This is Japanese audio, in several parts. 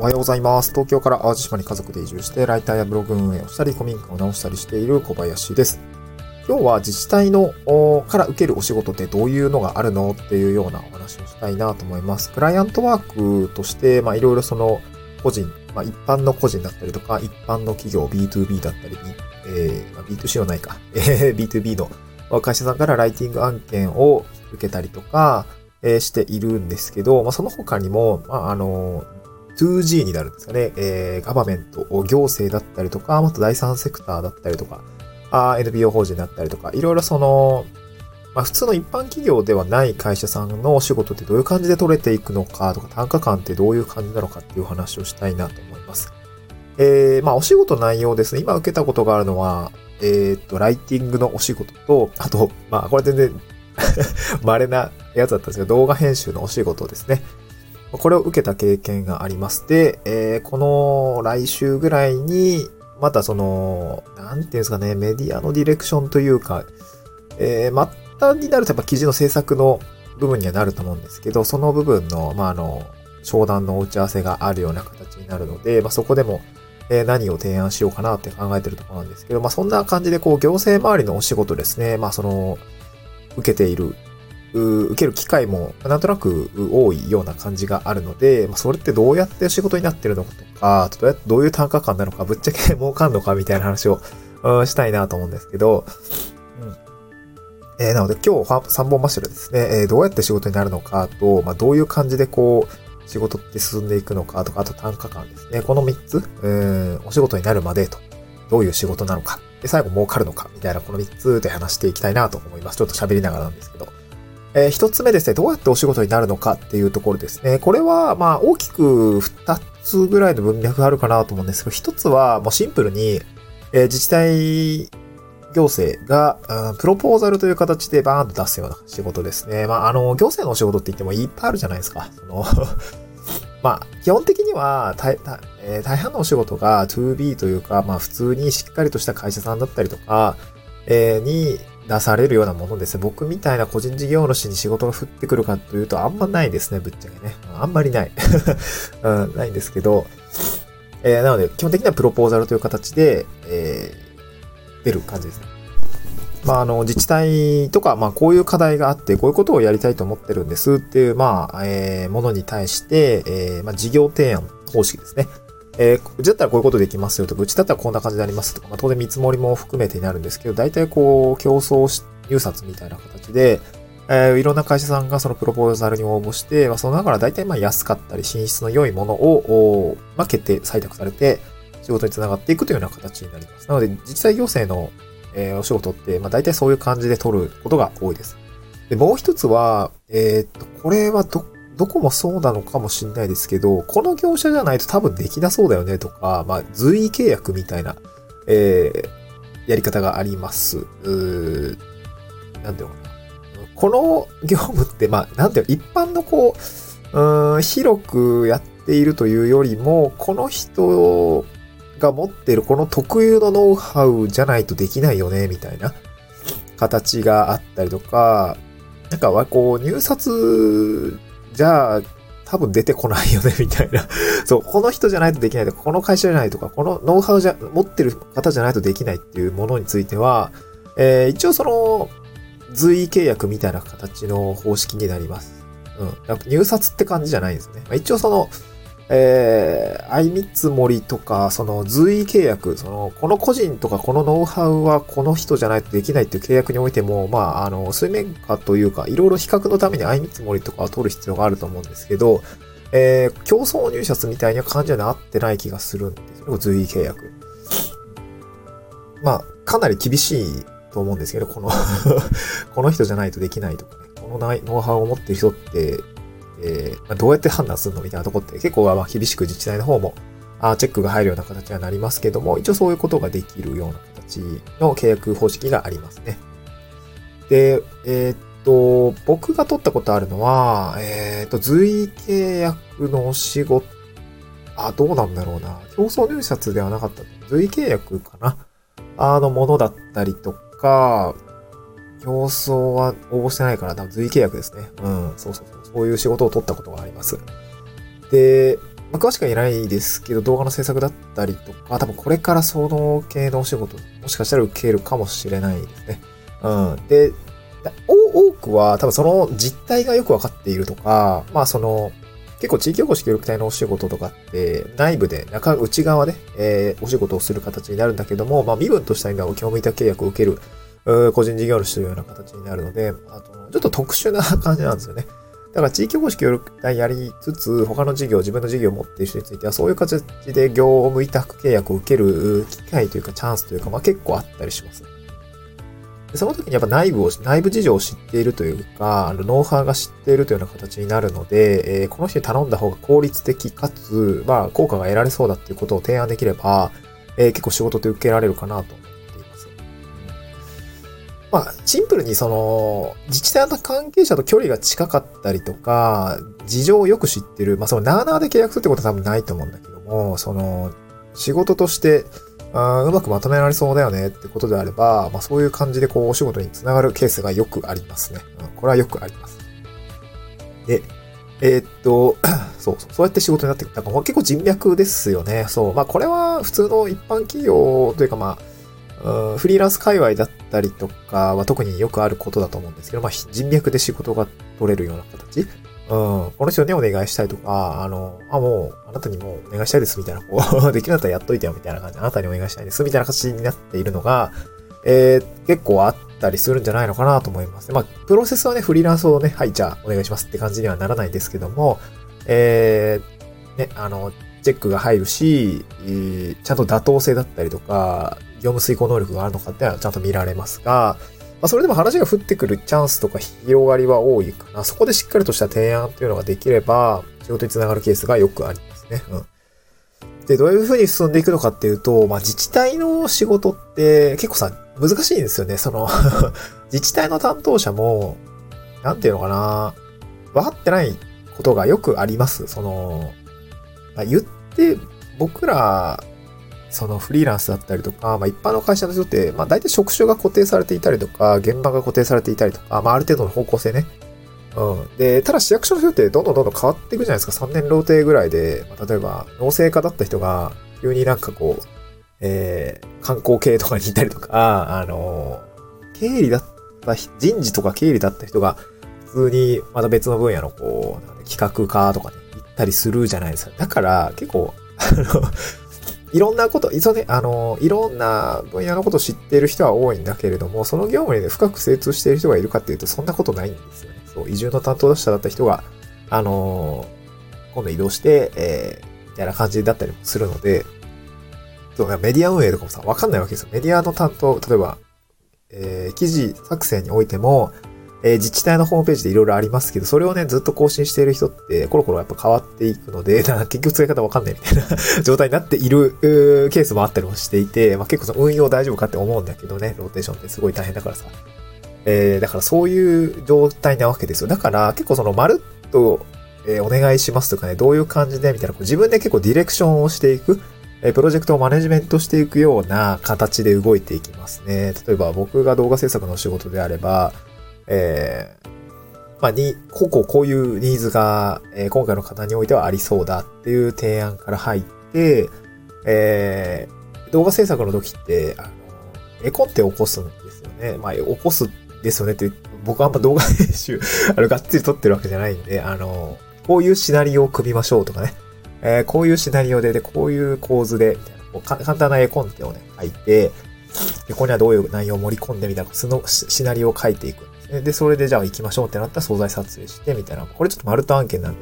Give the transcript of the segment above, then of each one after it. おはようございます。東京から淡路島に家族で移住して、ライターやブログ運営をしたり、古民家を直したりしている小林です。今日は自治体から受けるお仕事ってどういうのがあるのっていうようなお話をしたいなと思います。クライアントワークとして、いろいろその個人、一般の個人だったりとか、一般の企業、B2B だったり、B2C はないか、B2B の会社さんからライティング案件を受けたりとか、しているんですけど、その他にも、2G になるんですかね、ガバメント、行政だったりとか、もっと第三セクターだったりとか、NPO 法人だったりとか、いろいろその、普通の一般企業ではない会社さんのお仕事ってどういう感じで取れていくのかとか、単価感ってどういう感じなのかっていう話をしたいなと思います。お仕事内容ですね。今受けたことがあるのは、ライティングのお仕事と、あと、これ全然、稀なやつだったんですけど、動画編集のお仕事ですね。これを受けた経験があります。で、この来週ぐらいに、またその、なんていうんですかね、メディアのディレクションというか、末端になるとやっぱ記事の制作の部分にはなると思うんですけど、その部分の、商談の打ち合わせがあるような形になるので、そこでも、何を提案しようかなって考えてるところなんですけど、そんな感じでこう、行政周りのお仕事ですね、その、受ける機会もなんとなく多いような感じがあるので、それってどうやって仕事になってるのかとか、どういう単価感なのか、ぶっちゃけ儲かんのかみたいな話をしたいなと思うんですけど、なので今日3本柱ですね、どうやって仕事になるのかと、どういう感じでこう仕事って進んでいくのかとか、あと単価感ですね、この3つ、お仕事になるまでと、どういう仕事なのか、で最後儲かるのかみたいな、この3つで話していきたいなと思います。ちょっと喋りながらなんですけど、1つ目ですね、どうやってお仕事になるのかっていうところですね。これは大きく2つぐらいの文脈があるかなと思うんですけど、1つはもうシンプルに、自治体行政がプロポーザルという形でバーンと出すような仕事ですね。行政のお仕事って言ってもいっぱいあるじゃないですか。その基本的には大半のお仕事が 2B というか、普通にしっかりとした会社さんだったりとか、に出されるようなものですね。僕みたいな個人事業主に仕事が降ってくるかというとあんまないですね、ぶっちゃけね。あんまりない。ないんですけど、なので基本的にはプロポーザルという形で、出る感じですね。自治体とか、こういう課題があって、こういうことをやりたいと思ってるんですっていう、ものに対して、事業提案方式ですね。うちだったらこういうことできますよとか、うちだったらこんな感じになりますとか、当然見積もりも含めてになるんですけど、大体こう、競争入札みたいな形で、いろんな会社さんがそのプロポーザルに応募して、その中から大体安かったり、品質の良いものを、決定、採択されて、仕事につながっていくというような形になります。なので、自治体行政のお仕事って、大体そういう感じで取ることが多いです。で、もう一つは、これはどこもそうなのかもしれないですけど、この業者じゃないと多分できなそうだよねとか、随意契約みたいな、やり方があります。なんていうのかな。この業務って、なんていうの、一般の広くやっているというよりも、この人が持っているこの特有のノウハウじゃないとできないよねみたいな形があったりとか、なんか入札じゃあ多分出てこないよねみたいな、そうこの人じゃないとできないとか、この会社じゃないとか、このノウハウ持ってる方じゃないとできないっていうものについては、一応その随意契約みたいな形の方式になります。入札って感じじゃないんですね。一応その相見積もりとか、その随意契約、この個人とかこのノウハウはこの人じゃないとできないっていう契約においても、水面下というか、いろいろ比較のために相見積もりとかを取る必要があると思うんですけど、競争入札みたいな感じにはなってない気がするんですよ、随意契約。かなり厳しいと思うんですけど、この人じゃないとできないとかね、このノウハウを持ってる人って、どうやって判断するのみたいなところって結構厳しく自治体の方もチェックが入るような形にはなりますけども、一応そういうことができるような形の契約方式がありますね。で、僕が取ったことあるのは、随意契約のお仕事、どうなんだろうな。競争入札ではなかった。随意契約かな。ものだったりとか、競争は応募してないから、随意契約ですね。そういう仕事を取ったことがあります。で、詳しくはいないですけど、動画の制作だったりとか、多分これからその系のお仕事、もしかしたら受けるかもしれないですね。うん。で、多くは多分その実態がよくわかっているとか、まあその、結構地域おこし協力隊のお仕事とかって、内部で、内側で、お仕事をする形になるんだけども、まあ身分とした意味は業務委託契約を受ける、個人事業主というような形になるので、あと、ちょっと特殊な感じなんですよね。だから地域おこし協力隊やりつつ、他の事業、自分の事業を持っている人については、そういう形で業務委託契約を受ける機会というか、チャンスというか、まあ結構あったりします。でその時にやっぱ内部事情を知っているというか、ノウハウが知っているというような形になるので、この人に頼んだ方が効率的かつ、まあ、効果が得られそうだっていうことを提案できれば、結構仕事って受けられるかなと思っています。まあ、シンプルにその、自治体の関係者と距離が近かったりとか、事情をよく知っている、まあ、その、なあなあで契約するってことは多分ないと思うんだけども、その、仕事として、うまくまとめられそうだよねってことであれば、まあそういう感じでこうお仕事につながるケースがよくありますね。これはよくあります。で、そうやって仕事になってくる。結構人脈ですよね。そう。まあこれは普通の一般企業というかまあ、フリーランス界隈だったりとかは特によくあることだと思うんですけど、まあ人脈で仕事が取れるような形。この人にお願いしたいとか、もう、あなたにもお願いしたいです、みたいな、こう、できるんだったらやっといてよ、みたいな感じで、あなたにお願いしたいです、みたいな形になっているのが、結構あったりするんじゃないのかなと思います。まあ、プロセスはね、フリーランスをね、はい、じゃあ、お願いしますって感じにはならないですけども、チェックが入るし、ちゃんと妥当性だったりとか、業務遂行能力があるのかってのはちゃんと見られますが、まあ、それでも話が降ってくるチャンスとか広がりは多いかな。そこでしっかりとした提案というのができれば、仕事につながるケースがよくありますね。うん。で、どういうふうに進んでいくのかっていうと、まあ、自治体の仕事って結構さ、難しいんですよね。その、自治体の担当者も、なんていうのかな、わかってないことがよくあります。その、まあ、言って、僕ら、そのフリーランスだったりとか、まあ一般の会社の人って、まあ大体職種が固定されていたりとか、現場が固定されていたりとか、まあある程度の方向性ね。うん。で、ただ市役所の人ってどんどん変わっていくじゃないですか。3年老定ぐらいで、まあ、例えば農政課だった人が、急になんかこう、観光系とかにいたりとか、人事とか経理だった人が、普通にまた別の分野のこう、なんかね、企画課とかね、行ったりするじゃないですか。だから、結構、いろんなこと、いろんな分野のことを知っている人は多いんだけれども、その業務に、ね、深く精通している人がいるかっていうと、そんなことないんですよね。そう、移住の担当者だった人が、今度移動して、みたいな感じだったりもするので、そう、メディア運営とかもさ、わかんないわけですよ。メディアの担当、例えば、記事作成においても、自治体のホームページでいろいろありますけど、それをね、ずっと更新している人って、コロコロやっぱ変わっていくので、結局使い方わかんないみたいな状態になっているケースもあったりもしていて、まあ結構その運用大丈夫かって思うんだけどね、ローテーションってすごい大変だからさ。だからそういう状態なわけですよ。だから結構そのまるっと、お願いしますとかね、どういう感じでみたいな、自分で結構ディレクションをしていく、プロジェクトをマネジメントしていくような形で動いていきますね。例えば僕が動画制作の仕事であれば、まあ、こういうニーズが、今回の方においてはありそうだっていう提案から入って、動画制作の時って、絵コンテを起こすんですよね。まあ、起こすですよねって、僕はあんま動画編集、がっつり撮ってるわけじゃないんで、こういうシナリオを組みましょうとかね、こういうシナリオで、こういう構図で、みたいな簡単な絵コンテをね、書いて、で、ここにはどういう内容を盛り込んでみたいな、そのシナリオを書いていく。で、それでじゃあ行きましょうってなったら素材撮影してみたいな。これちょっとマルト案件なんで、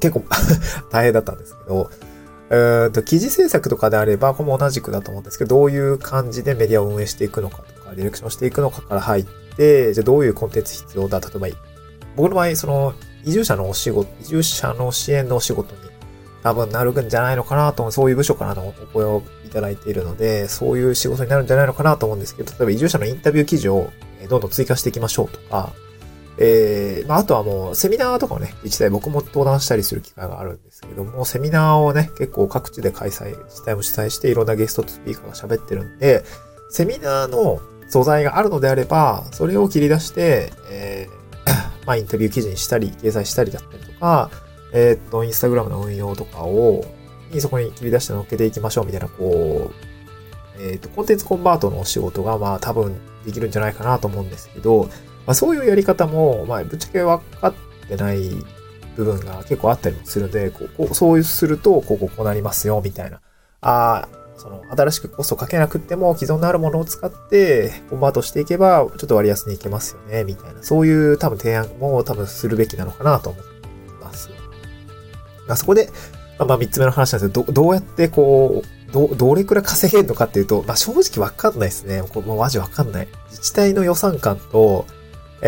結構大変だったんですけど、記事制作とかであれば、これも同じくだと思うんですけど、どういう感じでメディアを運営していくのかとか、ディレクションしていくのかから入って、じゃあどういうコンテンツ必要だ。例えば、僕の場合、移住者の支援のお仕事に多分なるんじゃないのかなと思う、そういう部署かなとお声をいただいているので、そういう仕事になるんじゃないのかなと思うんですけど、例えば移住者のインタビュー記事をどんどん追加していきましょうとか、まあ、あとはもうセミナーとかをね、自治体僕も登壇したりする機会があるんですけども、セミナーをね、結構各地で開催、自治体も主催していろんなゲストスピーカーが喋ってるんで、セミナーの素材があるのであれば、それを切り出して、まあ、インタビュー記事にしたり、掲載したりだったりとか、インスタグラムの運用とかを、そこに切り出して乗っけていきましょうみたいな、こう、コンテンツコンバートのお仕事が、まあ多分できるんじゃないかなと思うんですけど、まあそういうやり方も、まあぶっちゃけ分かってない部分が結構あったりもするので、こうそうすると、こうなりますよみたいな。その新しくコストかけなくっても既存のあるものを使ってコンバートしていけばちょっと割安にいけますよねみたいな、そういう多分提案も多分するべきなのかなと思っています。そこで、まあ3つ目の話なんですけど、どうやってこう、どれくらい稼げるのかっていうと、まあ正直わかんないですね。もうマジわかんない。自治体の予算感と、ま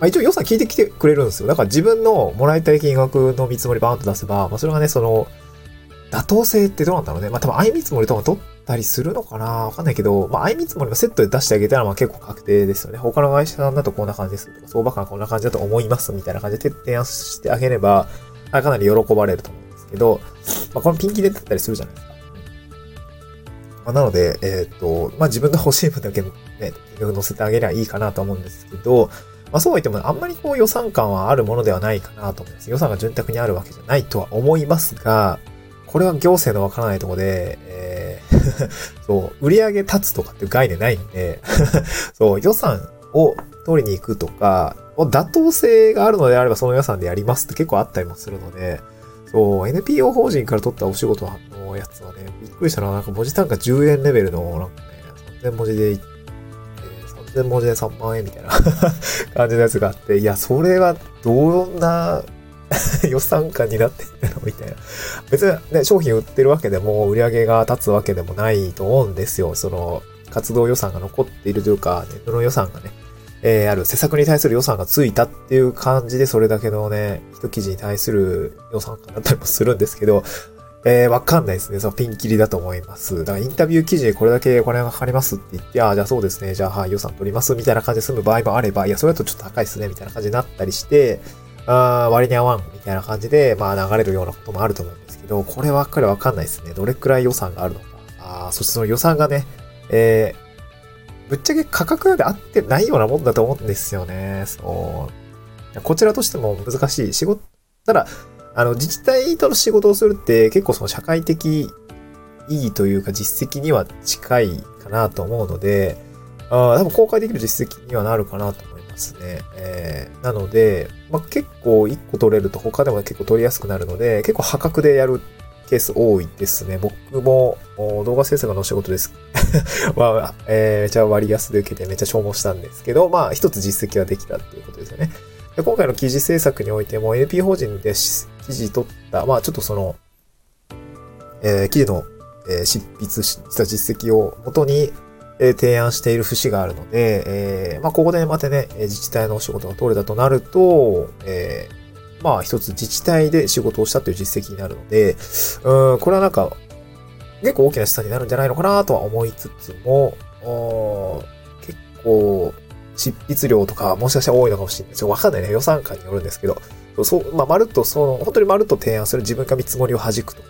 あ一応予算聞いてきてくれるんですよ。だから自分のもらいたい金額の見積もりバーンと出せば、まあそれがね、その、妥当性ってどうなんだろうね。まあ、多分相見積もりとか取ったりするのかなわかんないけど、まあ、相見積もりのセットで出してあげたら、ま、結構確定ですよね。他の会社さんだとこんな感じですとか、相場感こんな感じだと思いますみたいな感じで提案してあげれば、かなり喜ばれると思うんですけど、まあ、このピンキリだったりするじゃないですか。まあ、なので、まあ、自分が欲しい分だけね、乗せてあげればいいかなと思うんですけど、まあ、そうは言っても、あんまりこう予算感はあるものではないかなと思います。予算が潤沢にあるわけじゃないとは思いますが、これは行政のわからないところで、そう、売上立つとかっていう概念ないんで、そう、予算を取りに行くとか、妥当性があるのであればその予算でやりますって結構あったりもするので、そう、NPO 法人から取ったお仕事のやつはね、びっくりしたのはなんか文字単価10円レベルの、なんかね、3000文字で、3000文字で3万円みたいな感じのやつがあって、いや、それはどんな、予算感になってるのみたいな。別にね、商品売ってるわけでも売り上げが立つわけでもないと思うんですよ。その活動予算が残っているというか、ネットの予算がね、ある施策に対する予算がついたっていう感じで、それだけのね、一記事に対する予算感だったりもするんですけど、わかんないですね。そのピンキリだと思います。だからインタビュー記事でこれだけお金がかかりますって言って、ああ、じゃあそうですね。じゃあはい、予算取りますみたいな感じで済む場合もあれば、いや、それだとちょっと高いですねみたいな感じになったりして、割に合わんみたいな感じで、まあ流れるようなこともあると思うんですけど、こればっかりわかんないですね。どれくらい予算があるのか。そしてその予算がね、ぶっちゃけ価格で合ってないようなもんだと思うんですよね。そう。こちらとしても難しい仕事。ただ、自治体との仕事をするって結構その社会的意義というか実績には近いかなと思うので、多分公開できる実績にはなるかなと思います。ですね。なので、まあ、結構1個取れると他でも結構取りやすくなるので、結構破格でやるケース多いですね。僕も動画制作の仕事です。まあ、めちゃ割安で受けてめちゃ消耗したんですけど、まあ一つ実績はできたっていうことですよね。で、今回の記事制作においても NP 法人で記事取った、まあちょっとその、記事の執筆した実績を元に提案している節があるので、まあ、ここでまたね、自治体のお仕事が取れたとなると、まあ、一つ自治体で仕事をしたという実績になるので、これはなんか、結構大きな資産になるんじゃないのかなとは思いつつも、結構、執筆量とかもしかしたら多いのかもしれない。ちょっとわかんないね。予算感によるんですけど、そう、まあ、まるっと、本当にまるっと提案する自分が見積もりを弾くとか、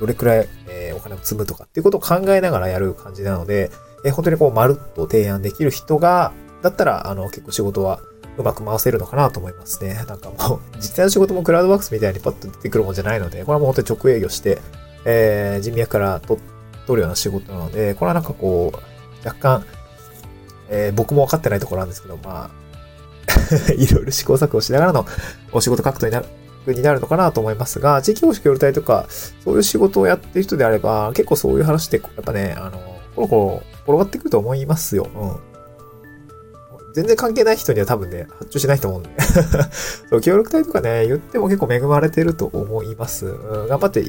どれくらい、お金を積むとかっていうことを考えながらやる感じなので、本当にこうまるっと提案できる人が、だったら、結構仕事はうまく回せるのかなと思いますね。なんかもう、実際の仕事もクラウドワークスみたいにパッと出てくるもんじゃないので、これはもう本当に直営業して、人脈から取るような仕事なので、これはなんかこう、若干、僕も分かってないところなんですけど、まあ、いろいろ試行錯誤しながらのお仕事格闘になるのかなと思いますが、地域保守協力隊とか、そういう仕事をやってる人であれば、結構そういう話って、やっぱね、コロコロ転がってくると思いますよ。うん。全然関係ない人には多分ね、発注しないと思うんで。そう、協力隊とかね、言っても結構恵まれてると思います。うん、頑張って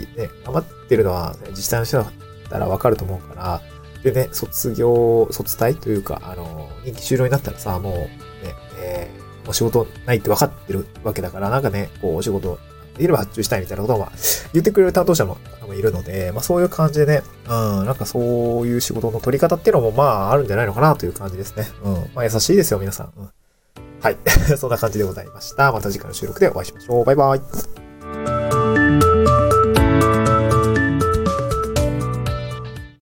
るのは、ね、自治体の人だったらわかると思うから、でね、卒隊というか、任期終了になったらさ、もうね、もう仕事ないって分かってるわけだから、なんかね、こう、お仕事できれば発注したいみたいなことは言ってくれる担当者の方もいるので、まあそういう感じでね、なんかそういう仕事の取り方っていうのもまああるんじゃないのかなという感じですね。まあ優しいですよ、皆さん。はい。そんな感じでございました。また次回の収録でお会いしましょう。バイバイ。